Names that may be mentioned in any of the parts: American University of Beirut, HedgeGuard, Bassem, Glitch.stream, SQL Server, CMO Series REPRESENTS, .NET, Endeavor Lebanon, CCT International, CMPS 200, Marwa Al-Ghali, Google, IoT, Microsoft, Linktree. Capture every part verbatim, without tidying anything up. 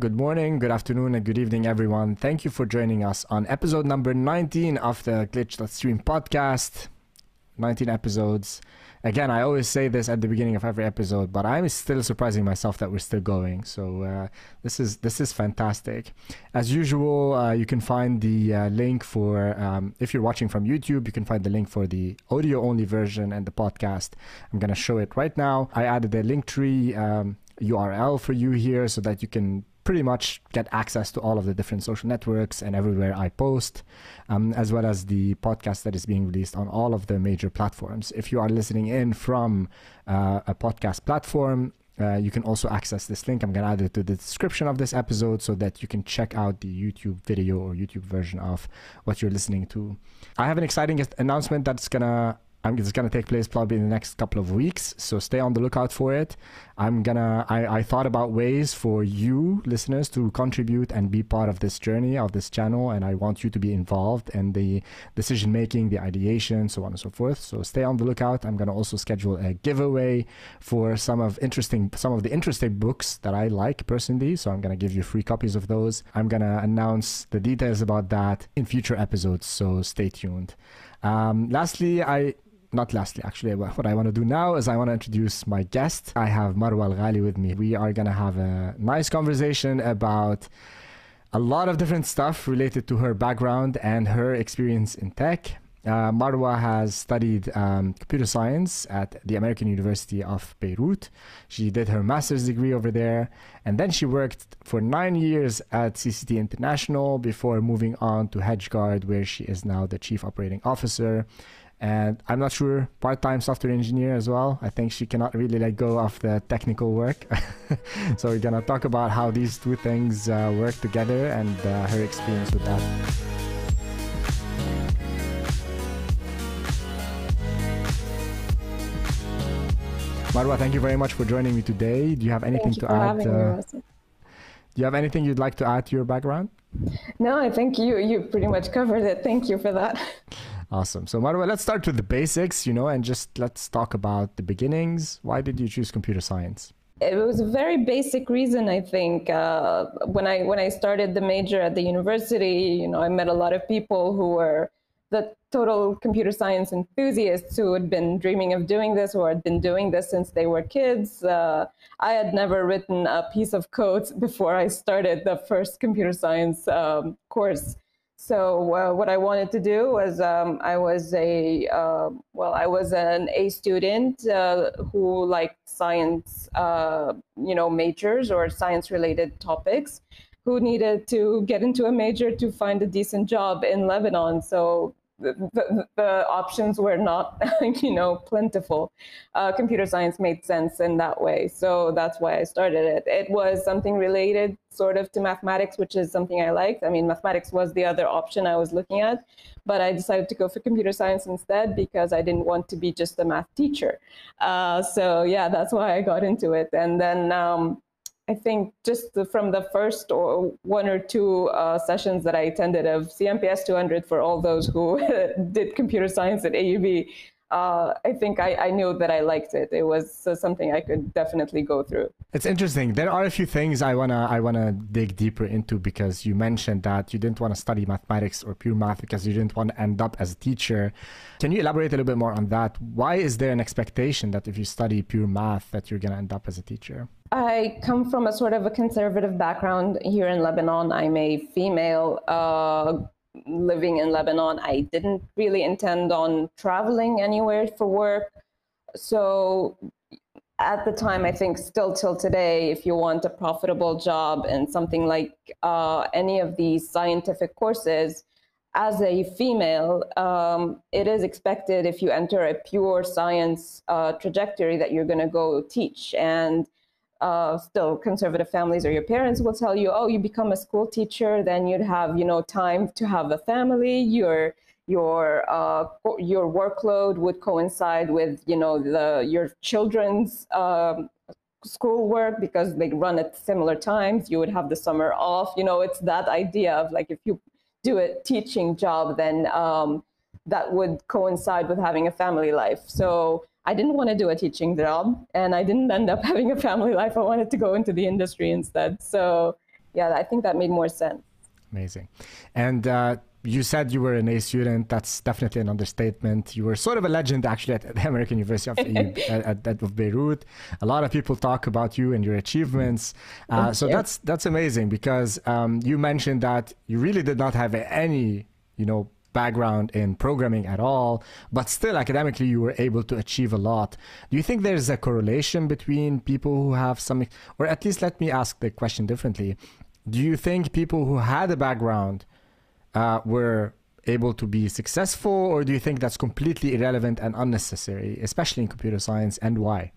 Good morning, good afternoon, and good evening, everyone. Thank you for joining us on episode number nineteen of the Glitch.stream podcast. nineteen episodes. Again, I always say this at the beginning of every episode, but I'm still surprising myself that we're still going. So uh, this is this is fantastic. As usual, uh, you can find the uh, link for, um, if you're watching from YouTube, you can find the link for the audio-only version and the podcast. I'm going to show it right now. I added a Linktree um, U R L for you here so that you can pretty much get access to all of the different social networks and everywhere I post, um, as well as the podcast that is being released on all of the major platforms. If you are listening in from uh, a podcast platform, uh, you can also access this link. I'm going to add it to the description of this episode so that you can check out the YouTube video or YouTube version of what you're listening to. I have an exciting announcement that's going to I'm it's gonna take place probably in the next couple of weeks, so stay on the lookout for it. I'm gonna I, I thought about ways for you listeners to contribute and be part of this journey of this channel, and I want you to be involved in the decision making, the ideation, so on and so forth. So stay on the lookout. I'm gonna also schedule a giveaway for some of interesting some of the interesting books that I like personally. So I'm gonna give you free copies of those. I'm gonna announce the details about that in future episodes, so stay tuned. Um, lastly, I Not lastly, actually, what I want to do now is I want to introduce my guest. I have Marwa Al-Ghali with me. We are going to have a nice conversation about a lot of different stuff related to her background and her experience in tech. Uh, Marwa has studied um, computer science at the American University of Beirut. She did her master's degree over there, and then she worked for nine years at C C T International before moving on to HedgeGuard, where she is now the Chief Operating Officer. And I'm not sure, part-time software engineer as well. I think she cannot really let go of the technical work. So we're gonna talk about how these two things uh, work together and uh, her experience with that. Marwa, thank you very much for joining me today. Do you have anything to add? Uh, do you have anything you'd like to add to your background? No, I think you you pretty much covered it. Thank you for that. Awesome. So Marwa, let's start with the basics, you know, and just let's talk about the beginnings. Why did you choose computer science? It was a very basic reason, I think. Uh, when I when I started the major at the university, you know, I met a lot of people who were the total computer science enthusiasts who had been dreaming of doing this or had been doing this since they were kids. Uh, I had never written a piece of code before I started the first computer science um, course. So uh, what I wanted to do was um, I was a uh, well I was an A student uh, who liked science uh, you know majors or science related topics, who needed to get into a major to find a decent job in Lebanon. So the, the, the options were not you know plentiful. Uh, computer science made sense in that way, so that's why I started it. It was something related sort of to mathematics, which is something I liked. I mean, mathematics was the other option I was looking at, but I decided to go for computer science instead because I didn't want to be just a math teacher. Uh, so yeah, that's why I got into it. And then um, I think just the, from the first or one or two uh, sessions that I attended of C M P S two hundred for all those who did computer science at A U B, Uh, I think I, I knew that I liked it. It was uh, something I could definitely go through. It's interesting. There are a few things I wanna I wanna dig deeper into, because you mentioned that you didn't want to study mathematics or pure math because you didn't want to end up as a teacher. Can you elaborate a little bit more on that? Why is there an expectation that if you study pure math that you're gonna end up as a teacher? I come from a sort of a conservative background here in Lebanon. I'm a female. Uh, living in Lebanon, I didn't really intend on traveling anywhere for work. So at the time, I think still till today, if you want a profitable job in something like uh, any of these scientific courses, as a female, um, it is expected if you enter a pure science uh, trajectory that you're going to go teach. And Uh, still conservative families or your parents will tell you, oh, you become a school teacher, then you'd have, you know, time to have a family. Your your uh, your workload would coincide with, you know, the your children's um, schoolwork because they run at similar times. You would have the summer off. You know, it's that idea of like if you do a teaching job, then um, that would coincide with having a family life. So I didn't want to do a teaching job, and I didn't end up having a family life. I wanted to go into the industry instead. So yeah, I think that made more sense. Amazing. And uh, you said you were an A student. That's definitely an understatement. You were sort of a legend, actually, at the American University of, at, at, of Beirut. A lot of people talk about you and your achievements. Uh, so that's that's amazing, because um, you mentioned that you really did not have any, you know, background in programming at all, but still academically you were able to achieve a lot. Do you think there's a correlation between people who have some, or at least let me ask the question differently. Do you think people who had a background uh, were able to be successful, or do you think that's completely irrelevant and unnecessary, especially in computer science, and why?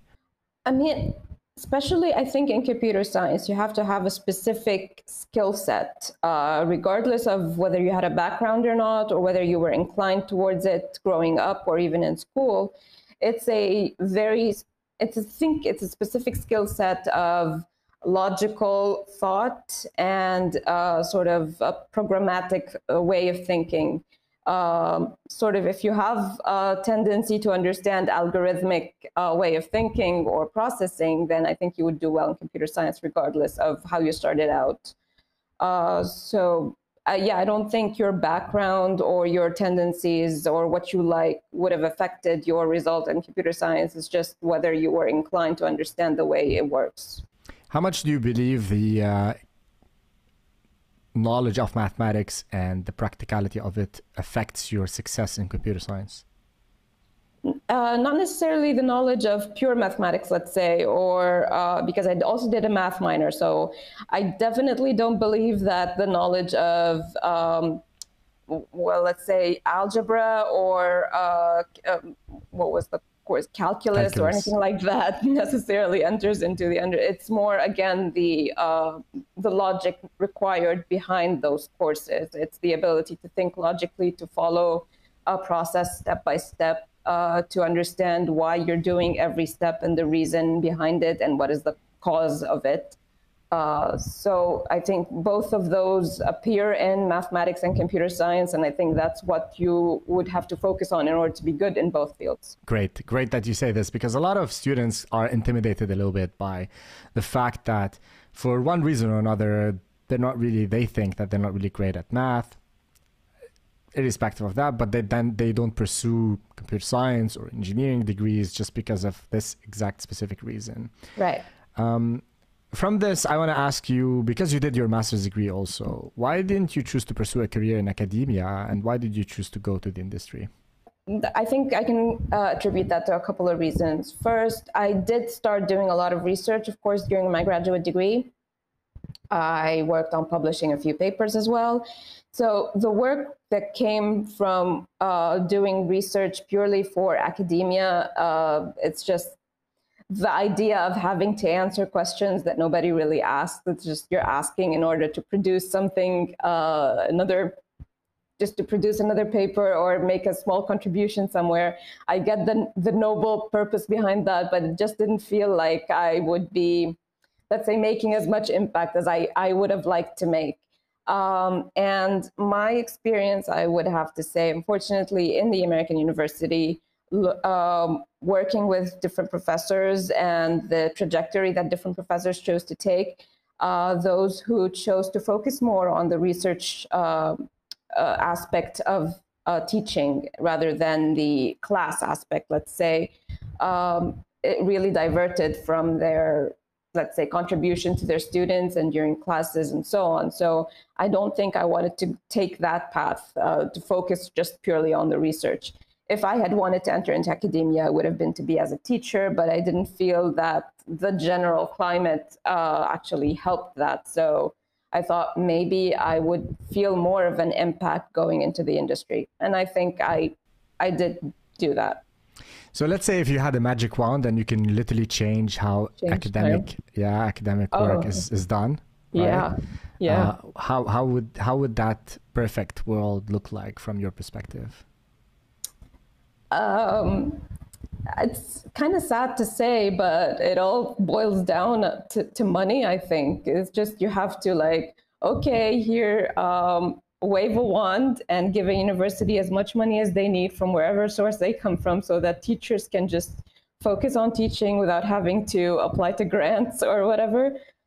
I mean, especially I think in computer science, you have to have a specific skill set, uh, regardless of whether you had a background or not, or whether you were inclined towards it growing up or even in school. It's a very, it's a, think it's a specific skill set of logical thought and uh, sort of a programmatic way of thinking. Um, sort of if you have a tendency to understand algorithmic uh, way of thinking or processing, then I think you would do well in computer science regardless of how you started out. Uh, so uh, yeah, I don't think your background or your tendencies or what you like would have affected your result in computer science. It's just whether you were inclined to understand the way it works. How much do you believe the uh... knowledge of mathematics and the practicality of it affects your success in computer science? Uh, not necessarily the knowledge of pure mathematics, let's say, or uh, because I also did a math minor, so I definitely don't believe that the knowledge of, um, well, let's say algebra or uh, um, what was the course, calculus, calculus or anything like that necessarily enters into the under. It's more, again, the uh, the logic required behind those courses. It's the ability to think logically, to follow a process step by step, uh, to understand why you're doing every step and the reason behind it and what is the cause of it. Uh, so I think both of those appear in mathematics and computer science, and I think that's what you would have to focus on in order to be good in both fields. Great, great that you say this, because a lot of students are intimidated a little bit by the fact that for one reason or another, they're not really, they think that they're not really great at math, irrespective of that, but they, then they don't pursue computer science or engineering degrees just because of this exact specific reason. Right. Um, From this, I want to ask you, because you did your master's degree also, why didn't you choose to pursue a career in academia, and why did you choose to go to the industry? I think I can uh, attribute that to a couple of reasons. First, I did start doing a lot of research, of course, during my graduate degree. I worked on publishing a few papers as well. So the work that came from uh, doing research purely for academia, uh, it's just the idea of having to answer questions that nobody really asked. It's just you're asking in order to produce something, uh, another, just to produce another paper or make a small contribution somewhere. I get the, the noble purpose behind that, but it just didn't feel like I would be, let's say, making as much impact as I, I would have liked to make. Um, and my experience, I would have to say, unfortunately, in the American University, Um, working with different professors and the trajectory that different professors chose to take, uh, those who chose to focus more on the research uh, uh, aspect of uh, teaching rather than the class aspect, let's say, um, it really diverted from their, let's say, contribution to their students and during classes and so on. So I don't think I wanted to take that path, uh, to focus just purely on the research. If I had wanted to enter into academia, it would have been to be as a teacher, but I didn't feel that the general climate uh, actually helped that. So I thought maybe I would feel more of an impact going into the industry. And I think I, I did do that. So let's say if you had a magic wand and you can literally change how change academic, time. yeah, academic oh. work is, is done. Right? Yeah. Yeah. Uh, how, how would, how would that perfect world look like from your perspective? Um, it's kind of sad to say, but it all boils down to, to money, I think. It's just you have to, like, okay, here, um, wave a wand and give a university as much money as they need from wherever source they come from so that teachers can just focus on teaching without having to apply to grants or whatever.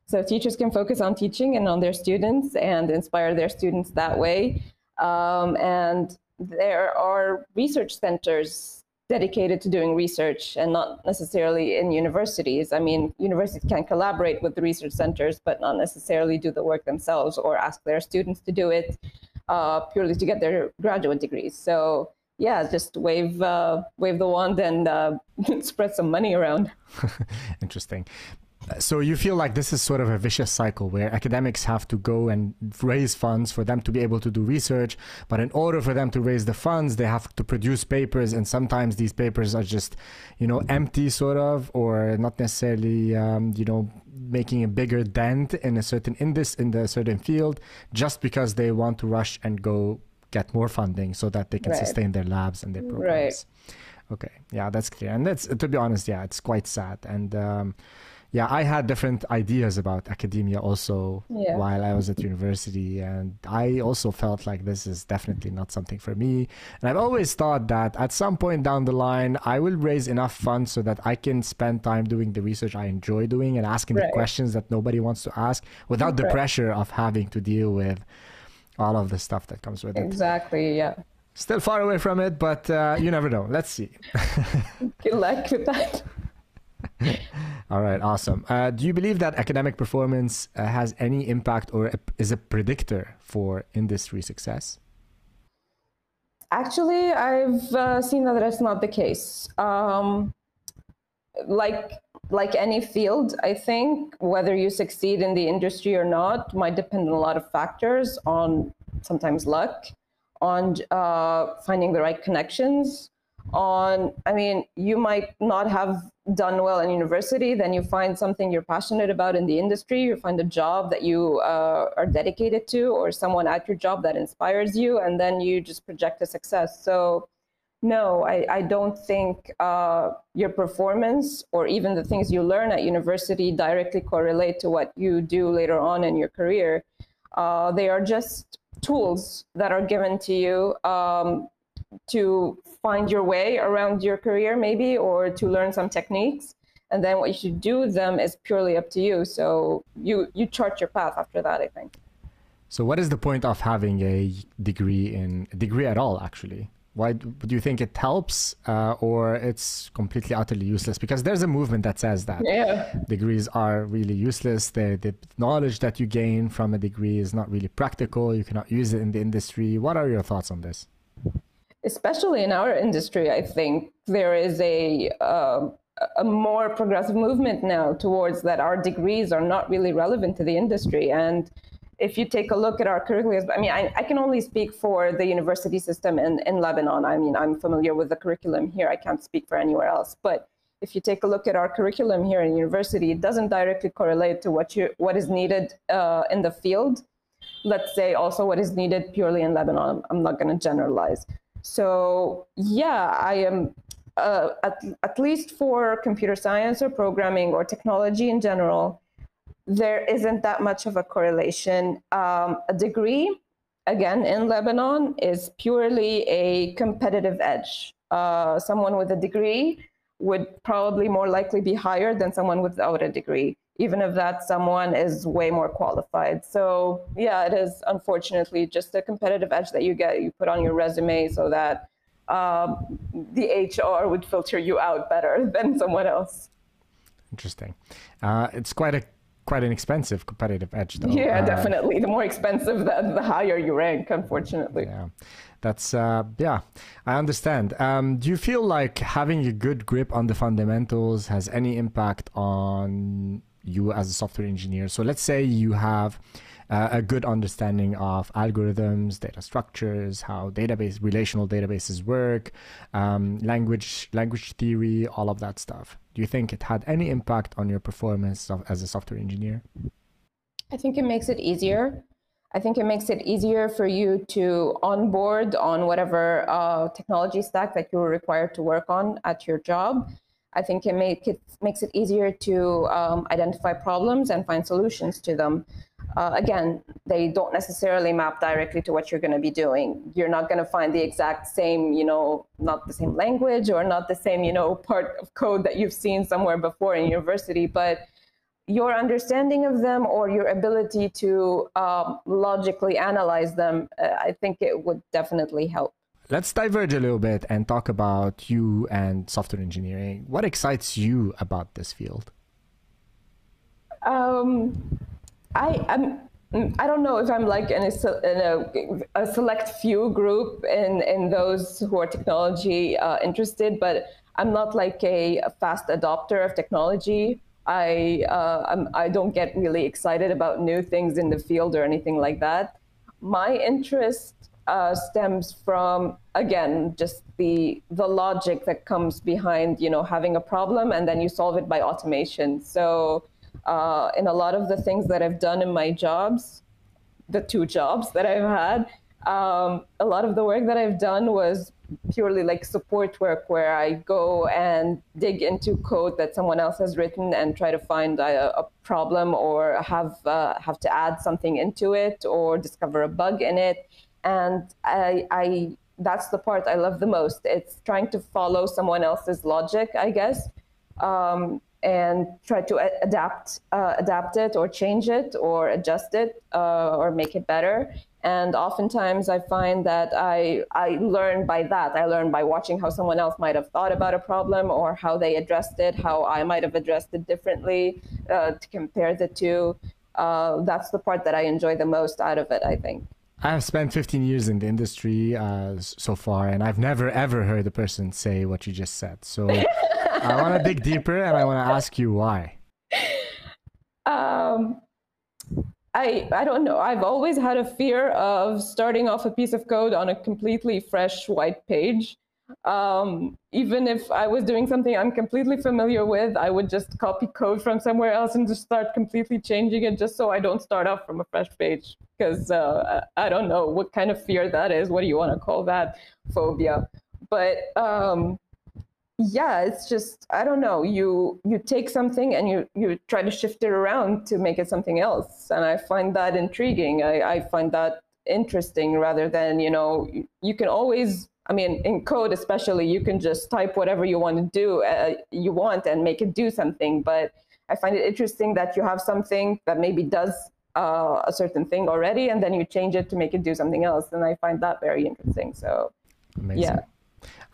So teachers can focus on teaching and on their students and inspire their students that way. Um, and there are research centers dedicated to doing research, and not necessarily in universities. I mean, universities can collaborate with the research centers, but not necessarily do the work themselves or ask their students to do it uh, purely to get their graduate degrees. So yeah, just wave uh, wave the wand and uh, spread some money around. Interesting. So you feel like this is sort of a vicious cycle where academics have to go and raise funds for them to be able to do research, but in order for them to raise the funds, they have to produce papers, and sometimes these papers are just, you know, empty sort of, or not necessarily, um, you know, making a bigger dent in a certain in this in the certain field, just because they want to rush and go get more funding so that they can right. sustain their labs and their programs. Right. Okay, yeah, that's clear, and that's to be honest, yeah, it's quite sad. And um, yeah, I had different ideas about academia also yeah. while I was at university, and I also felt like this is definitely not something for me. And I've always thought that at some point down the line, I will raise enough funds so that I can spend time doing the research I enjoy doing and asking right. the questions that nobody wants to ask without the right. pressure of having to deal with all of the stuff that comes with it. Exactly, yeah. Still far away from it, but uh, you never know. Let's see. Good luck with that. All right, awesome. Uh, do you believe that academic performance uh, has any impact or is a predictor for industry success? Actually, I've uh, seen that that's not the case. Um, like like any field, I think whether you succeed in the industry or not might depend on a lot of factors, on sometimes luck, on uh, finding the right connections, on, I mean, you might not have done well in university, then you find something you're passionate about in the industry, you find a job that you uh, are dedicated to, or someone at your job that inspires you, and then you just project a success. So no, I, I don't think uh, your performance or even the things you learn at university directly correlate to what you do later on in your career. Uh, they are just tools that are given to you um, to find your way around your career maybe, or to learn some techniques, and then what you should do with them is purely up to you. So you you chart your path after that, I think. So what is the point of having a degree in degree at all, actually? Why do, do you think it helps, uh, or it's completely utterly useless? Because there's a movement that says that yeah. degrees are really useless. The, the knowledge that you gain from a degree is not really practical. You cannot use it in the industry. What are your thoughts on this? Especially in our industry, I think there is a, uh, a more progressive movement now towards that our degrees are not really relevant to the industry. And if you take a look at our curriculum, I mean, I, I can only speak for the university system in, in Lebanon. I mean, I'm familiar with the curriculum here. I can't speak for anywhere else. But if you take a look at our curriculum here in university, it doesn't directly correlate to what, you, what is needed uh, in the field. Let's say also what is needed purely in Lebanon. I'm not going to generalize. So yeah, I am uh, at, at least for computer science or programming or technology in general, there isn't that much of a correlation. Um, a degree, again, in Lebanon is purely a competitive edge. Uh, someone with a degree would probably more likely be hired than someone without a degree, even if that someone is way more qualified. So yeah, it is unfortunately just a competitive edge that you get, you put on your resume so that um, the H R would filter you out better than someone else. Interesting. Uh, it's quite a quite an expensive competitive edge though. Yeah, uh, definitely. The more expensive, the, the higher you rank, unfortunately. Yeah. That's, uh, yeah, I understand. Um, do you feel like having a good grip on the fundamentals has any impact on you as a software engineer? So let's say you have uh, a good understanding of algorithms, data structures, how database, relational databases work, um, language, language theory, all of that stuff. Do you think it had any impact on your performance of, as a software engineer? I think it makes it easier. I think it makes it easier for you to onboard on whatever uh, technology stack that you're required to work on at your job. I think it, make it makes it easier to um, identify problems and find solutions to them. Uh, again, they don't necessarily map directly to what you're going to be doing. You're not going to find the exact same, you know, not the same language or not the same, you know, part of code that you've seen somewhere before in university, but your understanding of them or your ability to um, logically analyze them, uh, I think it would definitely help. Let's diverge a little bit and talk about you and software engineering. What excites you about this field? Um, I I'm, I don't know if I'm like in, a, in a, a select few group in, in those who are technology uh, interested, but I'm not like a, a fast adopter of technology. I, uh, I'm, I don't get really excited about new things in the field or anything like that. My interest uh, stems from, again, just the, the logic that comes behind, you know, having a problem and then you solve it by automation. So uh, in a lot of the things that I've done in my jobs, the two jobs that I've had, um, a lot of the work that I've done was purely like support work, where I go and dig into code that someone else has written and try to find a, a problem or have uh, have to add something into it or discover a bug in it. And I, I that's the part I love the most. It's trying to follow someone else's logic, I guess, um, and try to adapt uh, adapt it or change it or adjust it uh, or make it better. And oftentimes I find that I, I learn by that. I learn by watching how someone else might have thought about a problem or how they addressed it, how I might have addressed it differently uh, to compare the two. Uh, that's the part that I enjoy the most out of it, I think. I have spent fifteen years in the industry uh, so far, and I've never, ever heard a person say what you just said. So I want to dig deeper, and I want to ask you why. Um. I, I don't know. I've always had a fear of starting off a piece of code on a completely fresh white page. Um, even if I was doing something I'm completely familiar with, I would just copy code from somewhere else and just start completely changing it just so I don't start off from a fresh page. Because uh, I don't know what kind of fear that is. What do you want to call that? Phobia. But um, yeah, it's just, I don't know, you you take something and you, you try to shift it around to make it something else. And I find that intriguing. I, I find that interesting rather than, you know, you can always, I mean, in code especially, you can just type whatever you want to do, uh, you want and make it do something. But I find it interesting that you have something that maybe does uh, a certain thing already, and then you change it to make it do something else. And I find that very interesting. So, amazing. Yeah.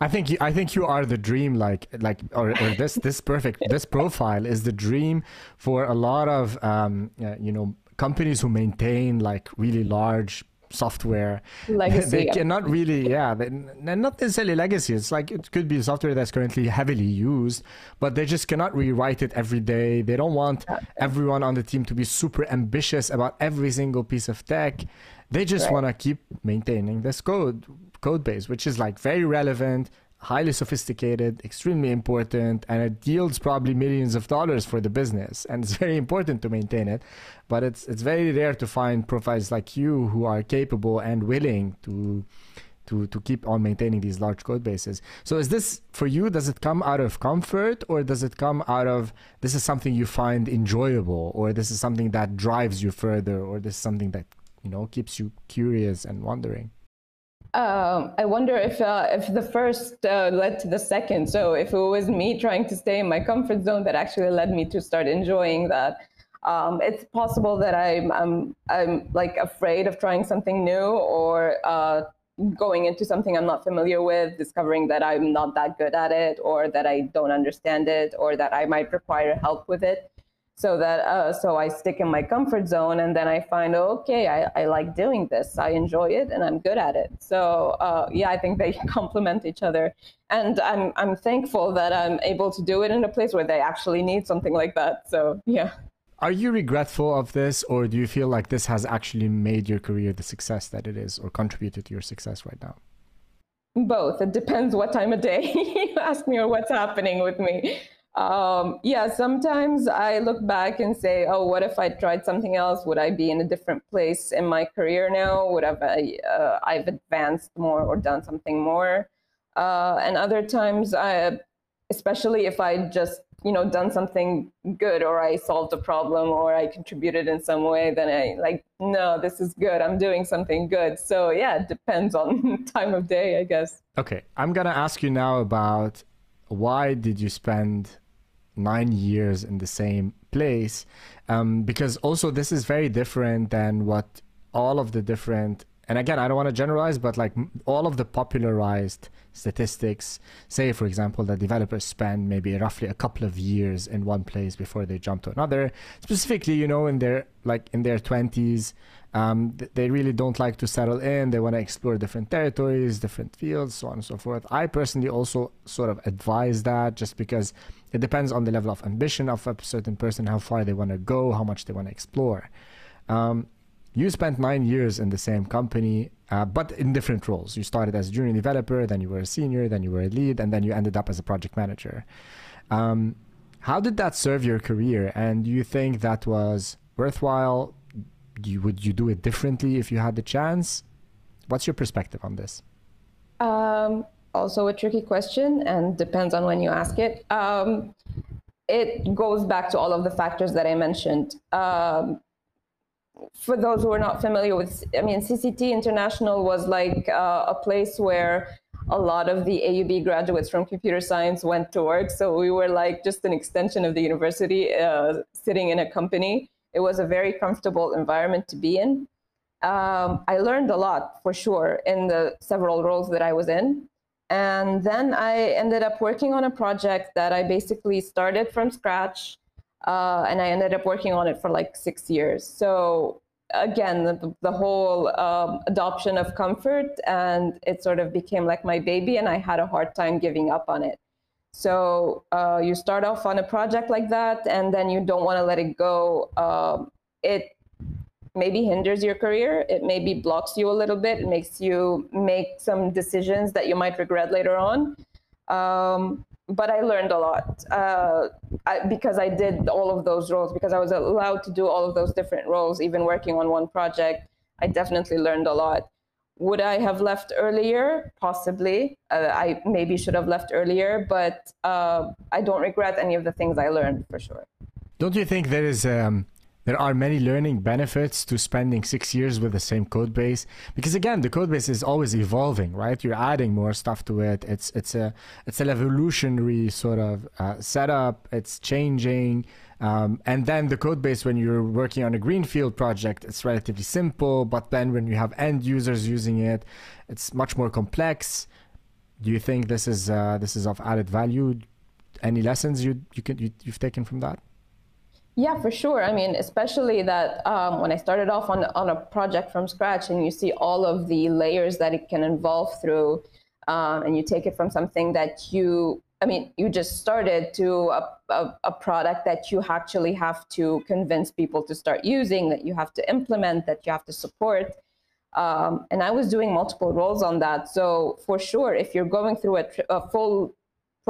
I think you, I think you are the dream, like like or, or this this perfect this profile is the dream for a lot of um, uh, you know, companies who maintain like really large software legacy. They cannot really, yeah, they, not necessarily legacy. It's like it could be software that's currently heavily used, but they just cannot rewrite it every day. They don't want everyone on the team to be super ambitious about every single piece of tech. They just right. want to keep maintaining this code code base, which is like very relevant, highly sophisticated, extremely important, and it yields probably millions of dollars for the business. And it's very important to maintain it, but it's it's very rare to find profiles like you who are capable and willing to to to keep on maintaining these large code bases. So is this for you? Does it come out of comfort, or does it come out of this is something you find enjoyable, or this is something that drives you further, or this is something that, you know, keeps you curious and wondering? Um, I wonder if uh, if the first uh, led to the second. So if it was me trying to stay in my comfort zone, that actually led me to start enjoying that. Um, it's possible that I'm I'm I'm like afraid of trying something new or uh, going into something I'm not familiar with, discovering that I'm not that good at it, or that I don't understand it, or that I might require help with it. So that uh, so I stick in my comfort zone, and then I find, oh, okay, I, I like doing this, I enjoy it, and I'm good at it. So uh, yeah, I think they complement each other, and I'm I'm thankful that I'm able to do it in a place where they actually need something like that. So yeah. Are you regretful of this, or do you feel like this has actually made your career the success that it is, or contributed to your success right now? Both. It depends what time of day you ask me or what's happening with me. Um, yeah, sometimes I look back and say, oh, what if I tried something else? Would I be in a different place in my career now? Would have I, uh, I've advanced more or done something more? Uh, and other times, I, especially if I just, you know, done something good, or I solved a problem, or I contributed in some way, then I like, no, this is good. I'm doing something good. So yeah, it depends on time of day, I guess. Okay. I'm going to ask you now about why did you spend nine years in the same place, um, because also this is very different than what all of the different, and again, I don't want to generalize, but like all of the popularized statistics say, for example, that developers spend maybe roughly a couple of years in one place before they jump to another. Specifically, you know, in their like in their twenties, um, they really don't like to settle in. They want to explore different territories, different fields, so on and so forth. I personally also sort of advise that, just because it depends on the level of ambition of a certain person, how far they want to go, how much they want to explore. Um, You spent nine years in the same company, uh, but in different roles. You started as a junior developer, then you were a senior, then you were a lead, and then you ended up as a project manager. Um, how did that serve your career? And do you think that was worthwhile? Do you, would you do it differently if you had the chance? What's your perspective on this? Um, also a tricky question, and depends on when you ask it. Um, it goes back to all of the factors that I mentioned. Um, For those who are not familiar with, I mean, C C T International was like uh, a place where a lot of the A U B graduates from computer science went to work. So we were like just an extension of the university, uh, sitting in a company. It was a very comfortable environment to be in. Um, I learned a lot, for sure, in the several roles that I was in. And then I ended up working on a project that I basically started from scratch. Uh, and I ended up working on it for like six years. So again, the, the whole um, adoption of comfort, and it sort of became like my baby, and I had a hard time giving up on it. So uh, you start off on a project like that, and then you don't want to let it go. Um, it maybe hinders your career. It maybe blocks you a little bit. It makes you make some decisions that you might regret later on. Um, But I learned a lot uh, I, because I did all of those roles, because I was allowed to do all of those different roles, even working on one project. I definitely learned a lot. Would I have left earlier? Possibly. Uh, I maybe should have left earlier, but uh, I don't regret any of the things I learned, for sure. Don't you think there is... Um... There are many learning benefits to spending six years with the same code base? Because again, the code base is always evolving, right? You're adding more stuff to it. It's it's a it's a revolutionary sort of uh, setup. It's changing. Um, and then the code base, when you're working on a greenfield project, it's relatively simple. But then when you have end users using it, it's much more complex. Do you think this is uh, this is of added value? Any lessons you you can you, you've taken from that? Yeah, for sure. I mean, especially that um, when I started off on, on a project from scratch, and you see all of the layers that it can evolve through, um, and you take it from something that you, I mean, you just started to a, a, a product that you actually have to convince people to start using, that you have to implement, that you have to support. Um, and I was doing multiple roles on that. So for sure, if you're going through a, a full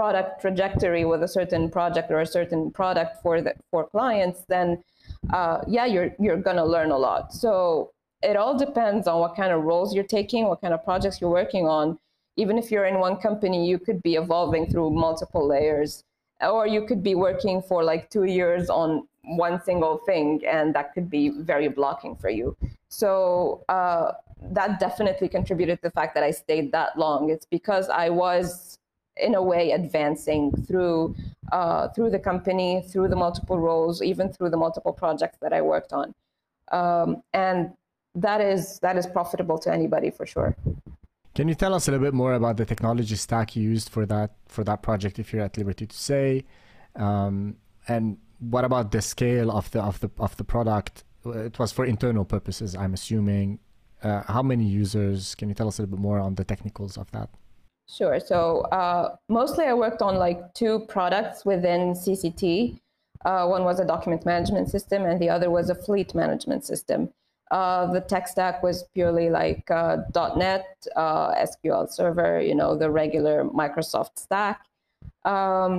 product trajectory with a certain project or a certain product for the for clients, then uh, yeah, you're you're gonna learn a lot. So it all depends on what kind of roles you're taking, what kind of projects you're working on. Even if you're in one company, you could be evolving through multiple layers, or you could be working for like two years on one single thing, and that could be very blocking for you. So uh, that definitely contributed to the fact that I stayed that long. It's because I was, in a way, advancing through uh, through the company, through the multiple roles, even through the multiple projects that I worked on, um, and that is that is profitable to anybody, for sure. Can you tell us a little bit more about the technology stack you used for that for that project, if you're at liberty to say, um, and what about the scale of the of the of the product? It was for internal purposes, I'm assuming. Uh, how many users? Can you tell us a little bit more on the technicals of that? Sure. So uh, mostly I worked on like two products within C C T. Uh, one was a document management system, and the other was a fleet management system. Uh, the tech stack was purely like uh, dot net, uh, S Q L Server, you know, the regular Microsoft stack. Um,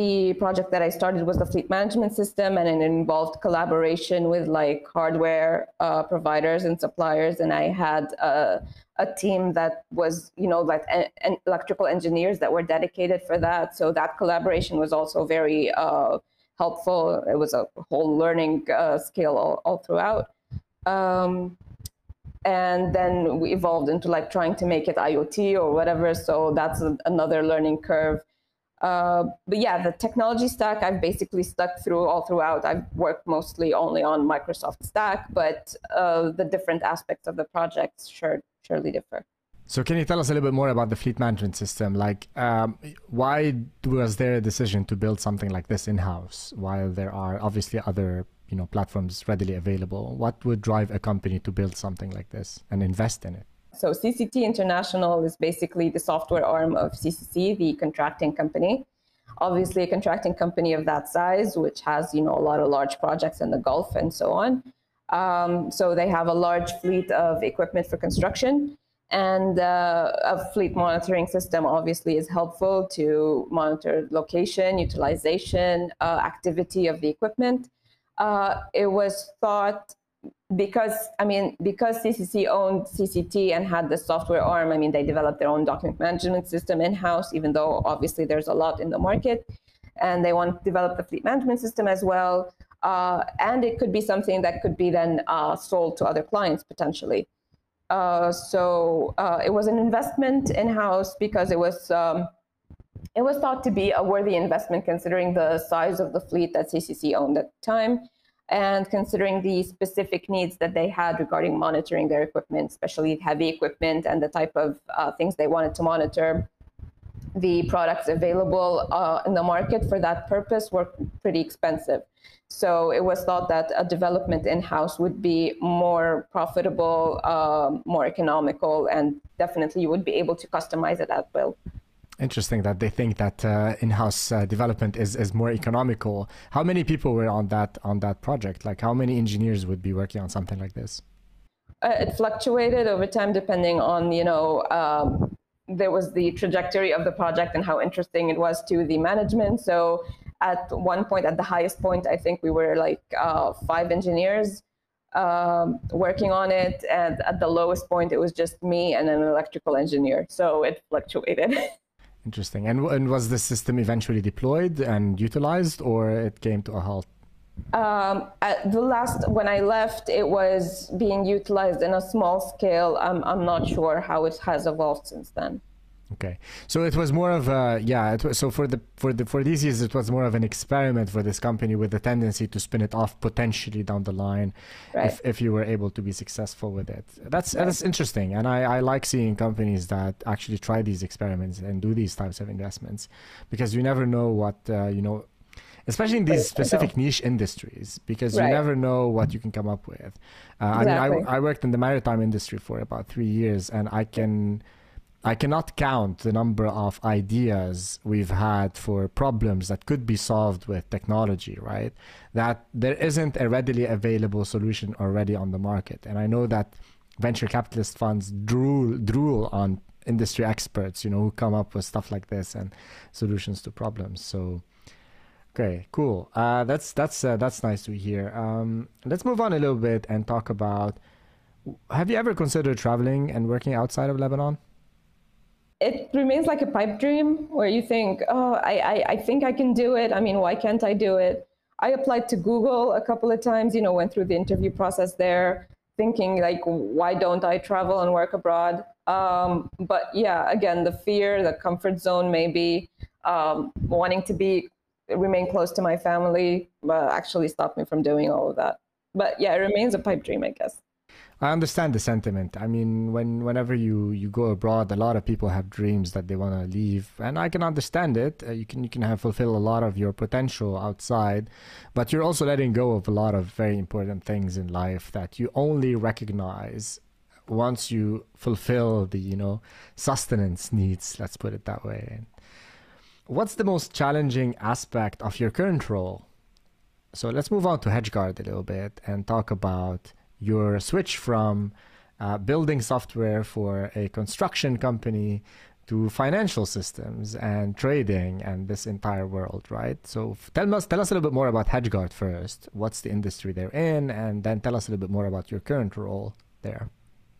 the project that I started was the fleet management system, and it involved collaboration with like hardware uh, providers and suppliers. And I had uh, a team that was, you know, like en electrical engineers that were dedicated for that. So that collaboration was also very uh, helpful. It was a whole learning uh, scale all, all throughout. Um, and then we evolved into like trying to make it I O T or whatever. So that's a, another learning curve. Uh, but yeah, the technology stack, I've basically stuck through all throughout. I've worked mostly only on Microsoft stack, but uh, the different aspects of the projects sure, surely differ. So can you tell us a little bit more about the fleet management system? Like, um, why was there a decision to build something like this in-house, while there are obviously other, you know, platforms readily available? What would drive a company to build something like this and invest in it? So C C T International is basically the software arm of C C C, the contracting company. Obviously, a contracting company of that size, which has, you know, a lot of large projects in the Gulf and so on. Um, so they have a large fleet of equipment for construction, and uh, a fleet monitoring system obviously is helpful to monitor location, utilization, uh, activity of the equipment. Uh, it was thought... Because, I mean, because C C C owned C C T and had the software arm, I mean, they developed their own document management system in-house, even though obviously there's a lot in the market. And they want to develop the fleet management system as well. Uh, and it could be something that could be then uh, sold to other clients potentially. Uh, so uh, it was an investment in-house because it was, um, it was thought to be a worthy investment considering the size of the fleet that C C C owned at the time, and considering the specific needs that they had regarding monitoring their equipment, especially heavy equipment and the type of uh, things they wanted to monitor. The products available uh, in the market for that purpose were pretty expensive. So it was thought that a development in-house would be more profitable, uh, more economical, and definitely you would be able to customize it at will. Interesting that they think that uh, in-house uh, development is, is more economical. How many people were on that on that project? Like, how many engineers would be working on something like this? Uh, it fluctuated over time depending on, you know, um, there was the trajectory of the project and how interesting it was to the management. So at one point, at the highest point, I think we were like uh, five engineers um working on it, and at the lowest point it was just me and an electrical engineer, so it fluctuated. Interesting. And, and was the system eventually deployed and utilized, or it came to a halt? Um, at the last, when I left, it was being utilized in a small scale. I'm, I'm not sure how it has evolved since then. Okay. So it was more of a, yeah, it was, so for the, for the, for these years, it was more of an experiment for this company with a tendency to spin it off potentially down the line, right, if, if you were able to be successful with it. That's, right. That's interesting. And I, I like seeing companies that actually try these experiments and do these types of investments, because you never know what, uh, you know, especially in these specific niche industries, because right, you never know what you can come up with. Uh, exactly. I mean, I, I worked in the maritime industry for about three years and I can... I cannot count the number of ideas we've had for problems that could be solved with technology, right? That there isn't a readily available solution already on the market. And I know that venture capitalist funds drool, drool on industry experts, you know, who come up with stuff like this and solutions to problems. So, okay, cool. Uh, that's, that's, uh, that's nice to hear. Um, let's move on a little bit and talk about, have you ever considered traveling and working outside of Lebanon? It remains like a pipe dream where you think, oh, I, I, I think I can do it. I mean, why can't I do it? I applied to Google a couple of times, you know, went through the interview process there, thinking like, why don't I travel and work abroad? Um, but yeah, again, the fear, the comfort zone, maybe um, wanting to be, remain close to my family, but actually stopped me from doing all of that. But yeah, it remains a pipe dream, I guess. I understand the sentiment. I mean, when whenever you, you go abroad, a lot of people have dreams that they want to leave, and I can understand it. Uh, you can you can have fulfill a lot of your potential outside, but you're also letting go of a lot of very important things in life that you only recognize once you fulfill the, you know, sustenance needs. Let's put it that way. And what's the most challenging aspect of your current role? So let's move on to HedgeGuard a little bit and talk about your switch from uh, building software for a construction company to financial systems and trading and this entire world, right? So tell us, tell us a little bit more about HedgeGuard first. What's the industry they're in? And then tell us a little bit more about your current role there.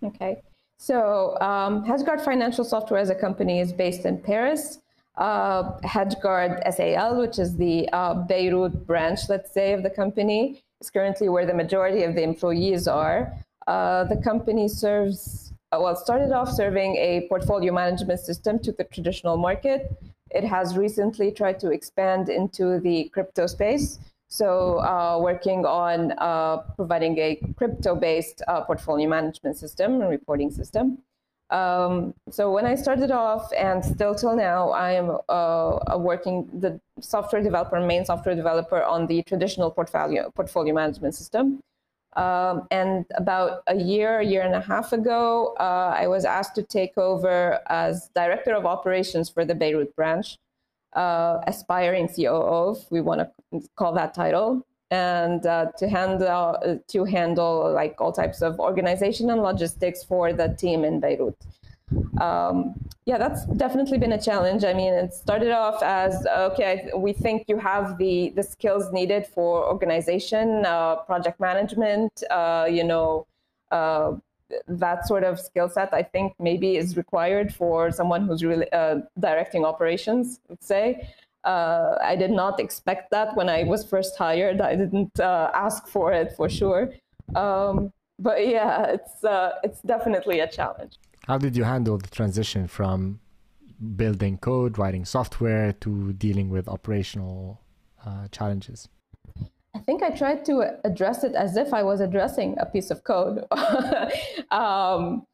Okay. So um, HedgeGuard Financial Software as a company is based in Paris. Uh, HedgeGuard S A L, which is the uh, Beirut branch, let's say, of the company, is currently where the majority of the employees are. Uh, the company serves, well, started off serving a portfolio management system to the traditional market. It has recently tried to expand into the crypto space, so uh, working on uh, providing a crypto-based uh, portfolio management system and reporting system. Um, so when I started off, and still till now, I am uh, a working the software developer, main software developer on the traditional portfolio portfolio management system. Um, and about a year, a year and a half ago, uh, I was asked to take over as director of operations for the Beirut branch, uh, aspiring C O O, if we want to call that title, and uh, to handle uh, to handle like all types of organization and logistics for the team in Beirut. Um, yeah, that's definitely been a challenge. I mean, it started off as, okay, we think you have the, the skills needed for organization, uh, project management, uh, you know, uh, that sort of skill set, I think maybe is required for someone who's really uh, directing operations, let's say. Uh, I did not expect that when I was first hired. I didn't uh, ask for it for sure. Um, but yeah, it's, uh, it's definitely a challenge. How did you handle the transition from building code, writing software, to dealing with operational uh, challenges? I think I tried to address it as if I was addressing a piece of code. um,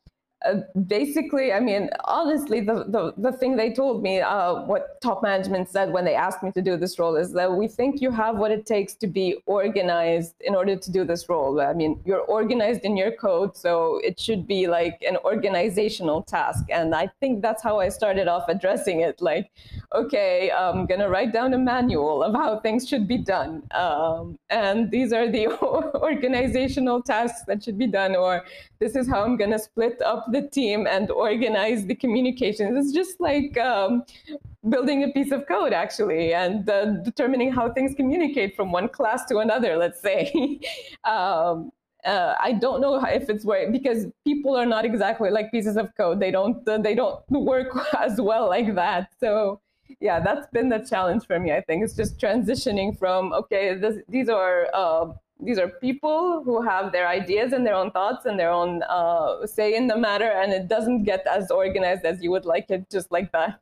basically, I mean, honestly, the, the, the thing they told me, uh, what top management said when they asked me to do this role, is that we think you have what it takes to be organized in order to do this role. I mean, you're organized in your code, so it should be like an organizational task. And I think that's how I started off addressing it. Like, okay, I'm going to write down a manual of how things should be done. Um, and these are the organizational tasks that should be done, or this is how I'm going to split up the team and organize the communications. It's just like um, building a piece of code, actually, and uh, determining how things communicate from one class to another, let's say. um, uh, I don't know if it's where, because people are not exactly like pieces of code. They don't, uh, they don't work as well like that. So yeah, that's been the challenge for me, I think. It's just transitioning from, okay, this, these are uh, These are people who have their ideas and their own thoughts and their own uh, say in the matter, and it doesn't get as organized as you would like it, just like that.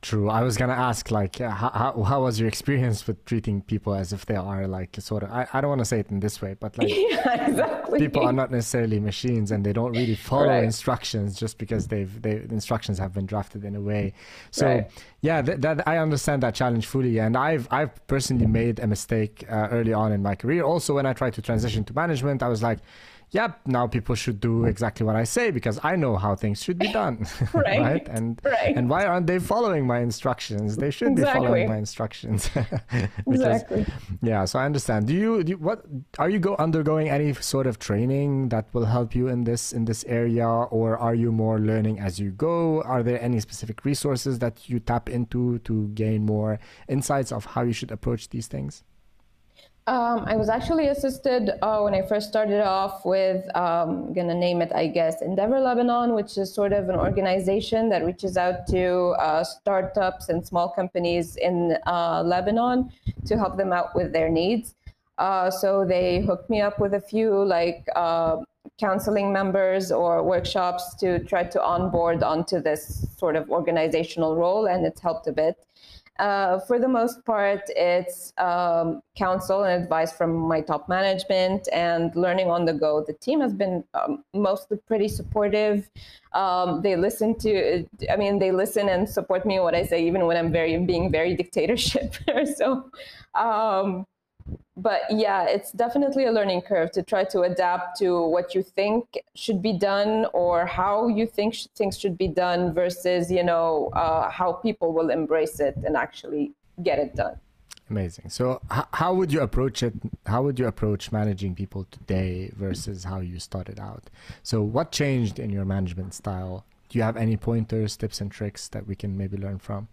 True. I was going to ask, like, how, how, how was your experience with treating people as if they are like sort of, I, I don't want to say it in this way, but like yeah, exactly. People are not necessarily machines, and they don't really follow right. instructions just because they've, they, the instructions have been drafted in a way. So right. yeah, th that, I understand that challenge fully. And I've, I've personally made a mistake uh, early on in my career. Also, when I tried to transition to management, I was like, yep, now people should do exactly what I say because I know how things should be done. Right. right? And right. and why aren't they following my instructions? They should exactly. be following my instructions. Exactly. Is, yeah, so I understand. Do you, do you what are you go undergoing any sort of training that will help you in this in this area, or are you more learning as you go? Are there any specific resources that you tap into to gain more insights of how you should approach these things? Um, I was actually assisted uh, when I first started off with, um, I'm going to name it, I guess, Endeavor Lebanon, which is sort of an organization that reaches out to uh, startups and small companies in uh, Lebanon to help them out with their needs. Uh, so they hooked me up with a few like uh, counseling members or workshops to try to onboard onto this sort of organizational role, and it's helped a bit. Uh, for the most part, it's um, counsel and advice from my top management and learning on the go. The team has been um, mostly pretty supportive. Um, they listen to, I mean, they listen and support me in what I say, even when I'm very being very dictatorship. so, um, but yeah, it's definitely a learning curve to try to adapt to what you think should be done or how you think sh things should be done versus, you know, uh, how people will embrace it and actually get it done. Amazing. So h how would you approach it? How would you approach managing people today versus how you started out? So what changed in your management style? Do you have any pointers, tips and tricks that we can maybe learn from?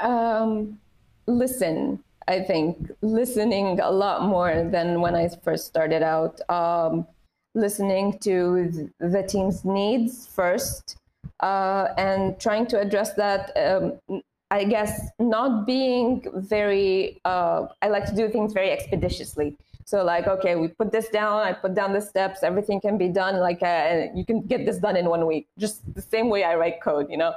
Um, listen. I think listening a lot more than when I first started out, um, listening to the team's needs first, uh, and trying to address that, um, I guess, not being very, uh, I like to do things very expeditiously. So like, okay, we put this down, I put down the steps, everything can be done. Like, uh, you can get this done in one week, just the same way I write code, you know?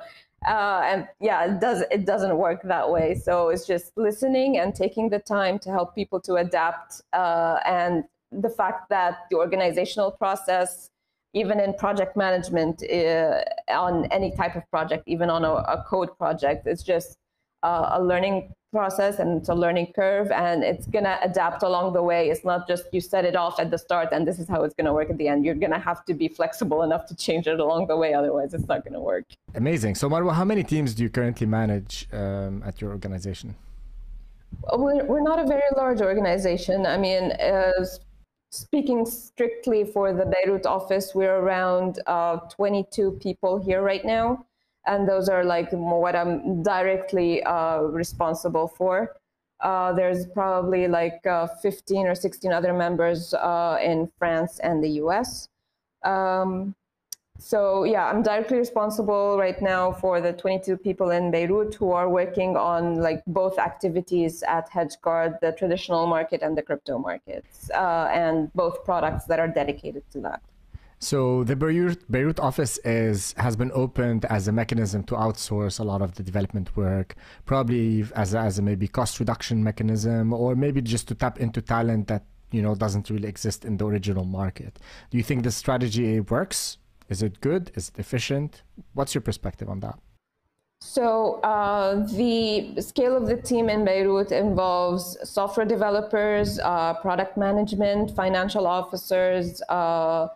Uh, and yeah, it does, it doesn't work that way. So it's just listening and taking the time to help people to adapt. Uh, and the fact that the organizational process, even in project management, uh, on any type of project, even on a, a code project, it's just uh, a learning process and it's a learning curve, and it's going to adapt along the way. It's not just you set it off at the start and this is how it's going to work at the end. You're going to have to be flexible enough to change it along the way. Otherwise, it's not going to work. Amazing. So Marwa, how many teams do you currently manage um, at your organization? We're, we're not a very large organization. I mean, uh, speaking strictly for the Beirut office, we're around uh, twenty-two people here right now. And those are like what I'm directly uh, responsible for. Uh, there's probably like uh, fifteen or sixteen other members uh, in France and the U S. Um, so yeah, I'm directly responsible right now for the twenty-two people in Beirut who are working on like both activities at HedgeGuard, the traditional market and the crypto markets, uh, and both products that are dedicated to that. So the Beirut, Beirut office is, has been opened as a mechanism to outsource a lot of the development work, probably as a, as a maybe cost reduction mechanism, or maybe just to tap into talent that, you know, doesn't really exist in the original market. Do you think this strategy works? Is it good? Is it efficient? What's your perspective on that? So uh, the scale of the team in Beirut involves software developers, uh, product management, financial officers, uh,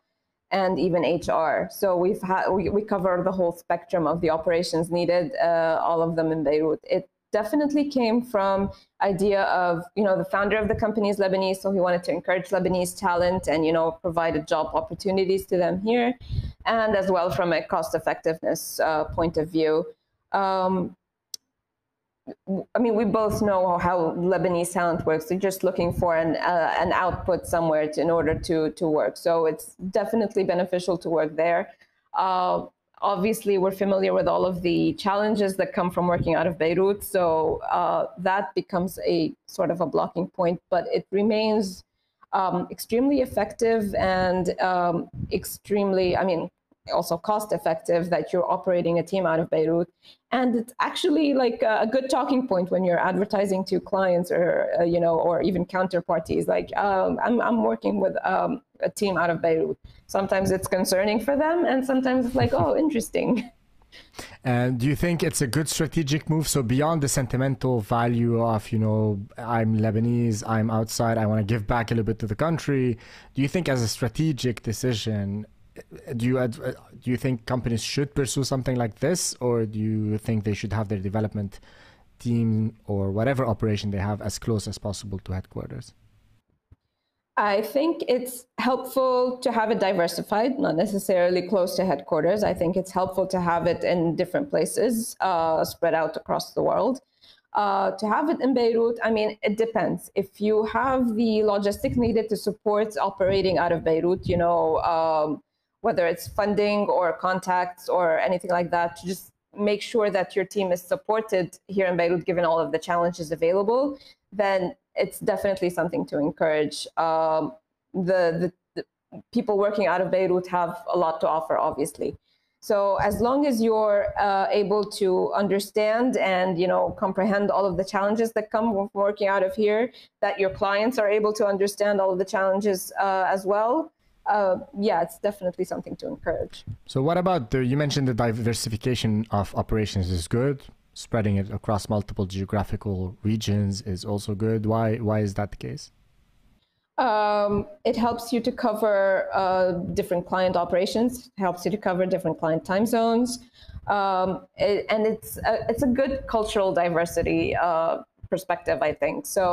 and even H R. So we've had, we, we cover the whole spectrum of the operations needed, uh, all of them in Beirut. It definitely came from idea of, you know, the founder of the company is Lebanese, so he wanted to encourage Lebanese talent and, you know, provide job opportunities to them here, and as well from a cost effectiveness uh, point of view. Um, I mean, we both know how Lebanese talent works. They're just looking for an uh, an output somewhere to, in order to to work. So it's definitely beneficial to work there. Uh, obviously, we're familiar with all of the challenges that come from working out of Beirut. So uh, that becomes a sort of a blocking point, but it remains um, extremely effective and um, extremely, I mean, also cost effective that you're operating a team out of Beirut. And it's actually like a good talking point when you're advertising to clients or, uh, you know, or even counterparties. Like, um, I'm, I'm working with um, a team out of Beirut. Sometimes it's concerning for them, and sometimes it's like, oh, interesting. And do you think it's a good strategic move? So beyond the sentimental value of, you know, I'm Lebanese, I'm outside, I want to give back a little bit to the country. Do you think as a strategic decision, Do you do you think companies should pursue something like this, or do you think they should have their development team or whatever operation they have as close as possible to headquarters? I think it's helpful to have it diversified, not necessarily close to headquarters. I think it's helpful to have it in different places, uh, spread out across the world. Uh, to have it in Beirut, I mean, it depends. If you have the logistics needed to support operating out of Beirut, you know, um, whether it's funding or contacts or anything like that, to just make sure that your team is supported here in Beirut, given all of the challenges available, then it's definitely something to encourage. Um, the, the, the people working out of Beirut have a lot to offer, obviously. So as long as you're uh, able to understand and, you know, comprehend all of the challenges that come from working out of here, that your clients are able to understand all of the challenges uh, as well, Uh, yeah, it's definitely something to encourage. So what about the, you mentioned the diversification of operations is good. Spreading it across multiple geographical regions is also good. Why, why is that the case? Um, it helps you to cover uh, different client operations, helps you to cover different client time zones. Um, it, and it's a, it's a good cultural diversity uh, perspective, I think. So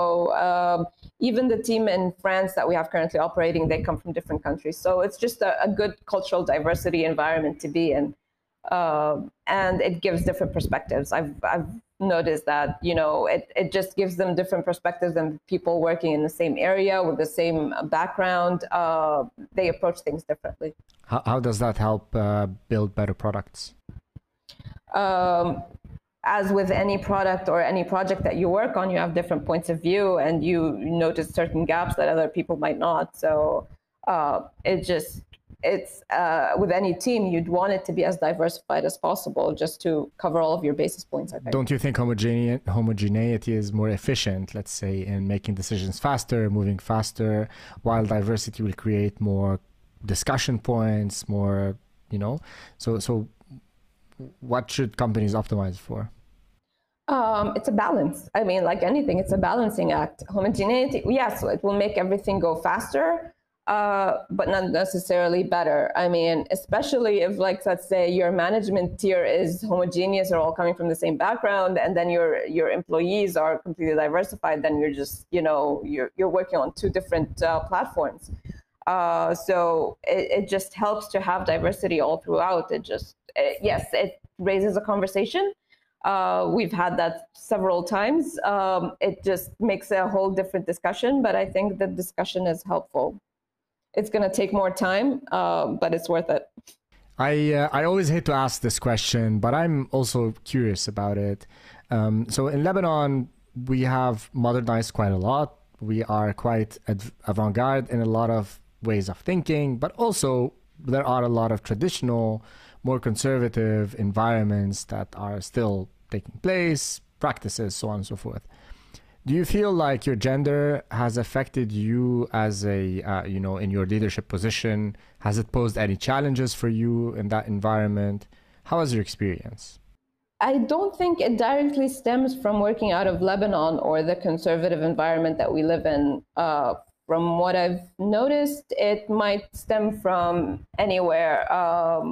um, even the team in France that we have currently operating, they come from different countries. So it's just a, a good cultural diversity environment to be in. Uh, and it gives different perspectives. I've, I've noticed that, you know, it, it just gives them different perspectives than people working in the same area with the same background. Uh, they approach things differently. How, how does that help uh, build better products? Um, as with any product or any project that you work on, you have different points of view and you notice certain gaps that other people might not. So uh, it just, it's uh, with any team, you'd want it to be as diversified as possible just to cover all of your basis points, I think. Don't you think homogene- homogeneity is more efficient, let's say, in making decisions faster, moving faster, while diversity will create more discussion points, more, you know? So, so what should companies optimize for? Um, it's a balance. I mean, like anything, it's a balancing act. Homogeneity, yes, it will make everything go faster, Uh, but not necessarily better. I mean, especially if, like, let's say your management tier is homogeneous or all coming from the same background, and then your your employees are completely diversified, then you're just, you know, you're you're working on two different uh, platforms. Uh, so it, it just helps to have diversity all throughout. It just, it, yes, it raises a conversation. Uh, we've had that several times. Um, it just makes a whole different discussion, but I think the discussion is helpful. It's going to take more time, uh, but it's worth it. I uh, I always hate to ask this question, but I'm also curious about it. Um, so in Lebanon, we have modernized quite a lot. We are quite avant-garde in a lot of ways of thinking, but also there are a lot of traditional, more conservative environments that are still taking place, practices, so on and so forth. Do you feel like your gender has affected you as a, uh, you know, in your leadership position? Has it posed any challenges for you in that environment? How was your experience? I don't think it directly stems from working out of Lebanon or the conservative environment that we live in. Uh, from what I've noticed, it might stem from anywhere um,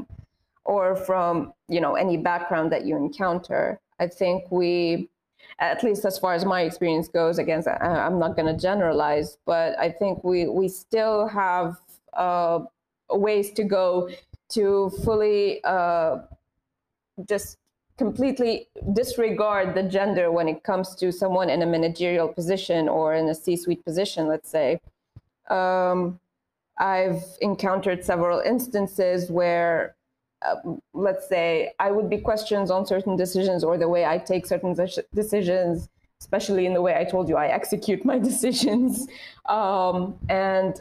or from, you know, any background that you encounter. I think we... at least as far as my experience goes, again, I'm not going to generalize, but I think we, we still have uh, ways to go to fully uh, just completely disregard the gender when it comes to someone in a managerial position or in a C-suite position, let's say. Um, I've encountered several instances where Uh, let's say I would be questioned on certain decisions or the way I take certain decisions, especially in the way I told you I execute my decisions. Um, and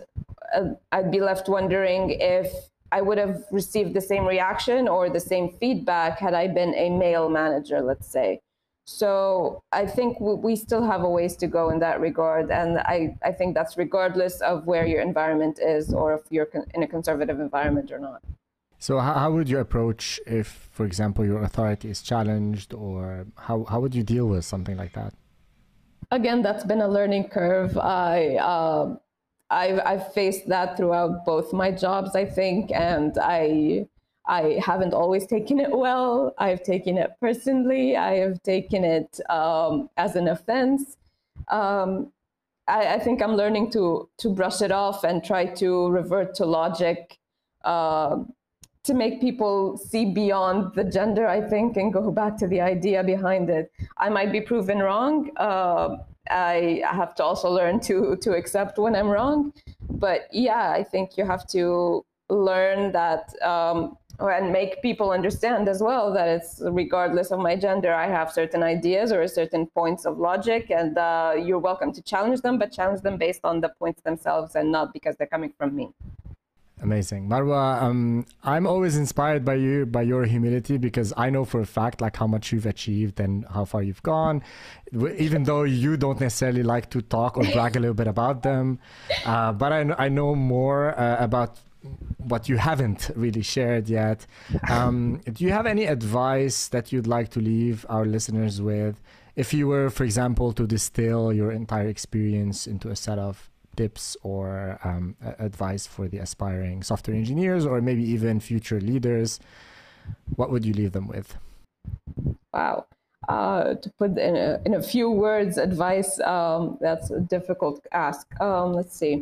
uh, I'd be left wondering if I would have received the same reaction or the same feedback had I been a male manager, let's say. So I think we, we still have a ways to go in that regard. And I, I think that's regardless of where your environment is or if you're con- in a conservative environment or not. So how would you approach if, for example, your authority is challenged, or how, how would you deal with something like that? Again, that's been a learning curve. I, uh, I've, I've faced that throughout both my jobs, I think, and I, I haven't always taken it well. I've taken it personally. I have taken it um, as an offense. Um, I, I think I'm learning to, to brush it off and try to revert to logic, uh, to make people see beyond the gender, I think, and go back to the idea behind it. I might be proven wrong. Uh, I have to also learn to, to accept when I'm wrong. But yeah, I think you have to learn that um, and make people understand as well that it's regardless of my gender, I have certain ideas or certain points of logic, and uh, you're welcome to challenge them, but challenge them based on the points themselves and not because they're coming from me. Amazing. Marwa, um, I'm always inspired by you, by your humility, because I know for a fact like how much you've achieved and how far you've gone, even though you don't necessarily like to talk or brag a little bit about them. Uh, but I, I know more uh, about what you haven't really shared yet. Um, do you have any advice that you'd like to leave our listeners with? If you were, for example, to distill your entire experience into a set of tips or um, advice for the aspiring software engineers or maybe even future leaders, what would you leave them with? Wow. Uh, to put in a, in a few words advice, um, that's a difficult ask. Um, let's see.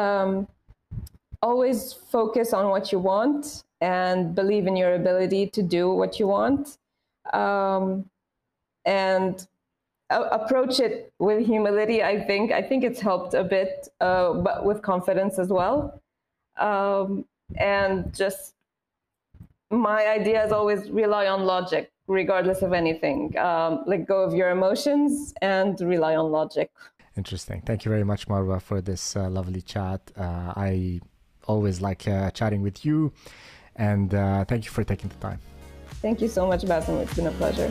Um, always focus on what you want and believe in your ability to do what you want. Um, and approach it with humility. I think I think it's helped a bit, uh, but with confidence as well. Um, and just my idea is always rely on logic, regardless of anything. Um, let go of your emotions and rely on logic. Interesting. Thank you very much, Marwa, for this uh, lovely chat. Uh, I always like uh, chatting with you, and uh, thank you for taking the time. Thank you so much, Bassem. It's been a pleasure.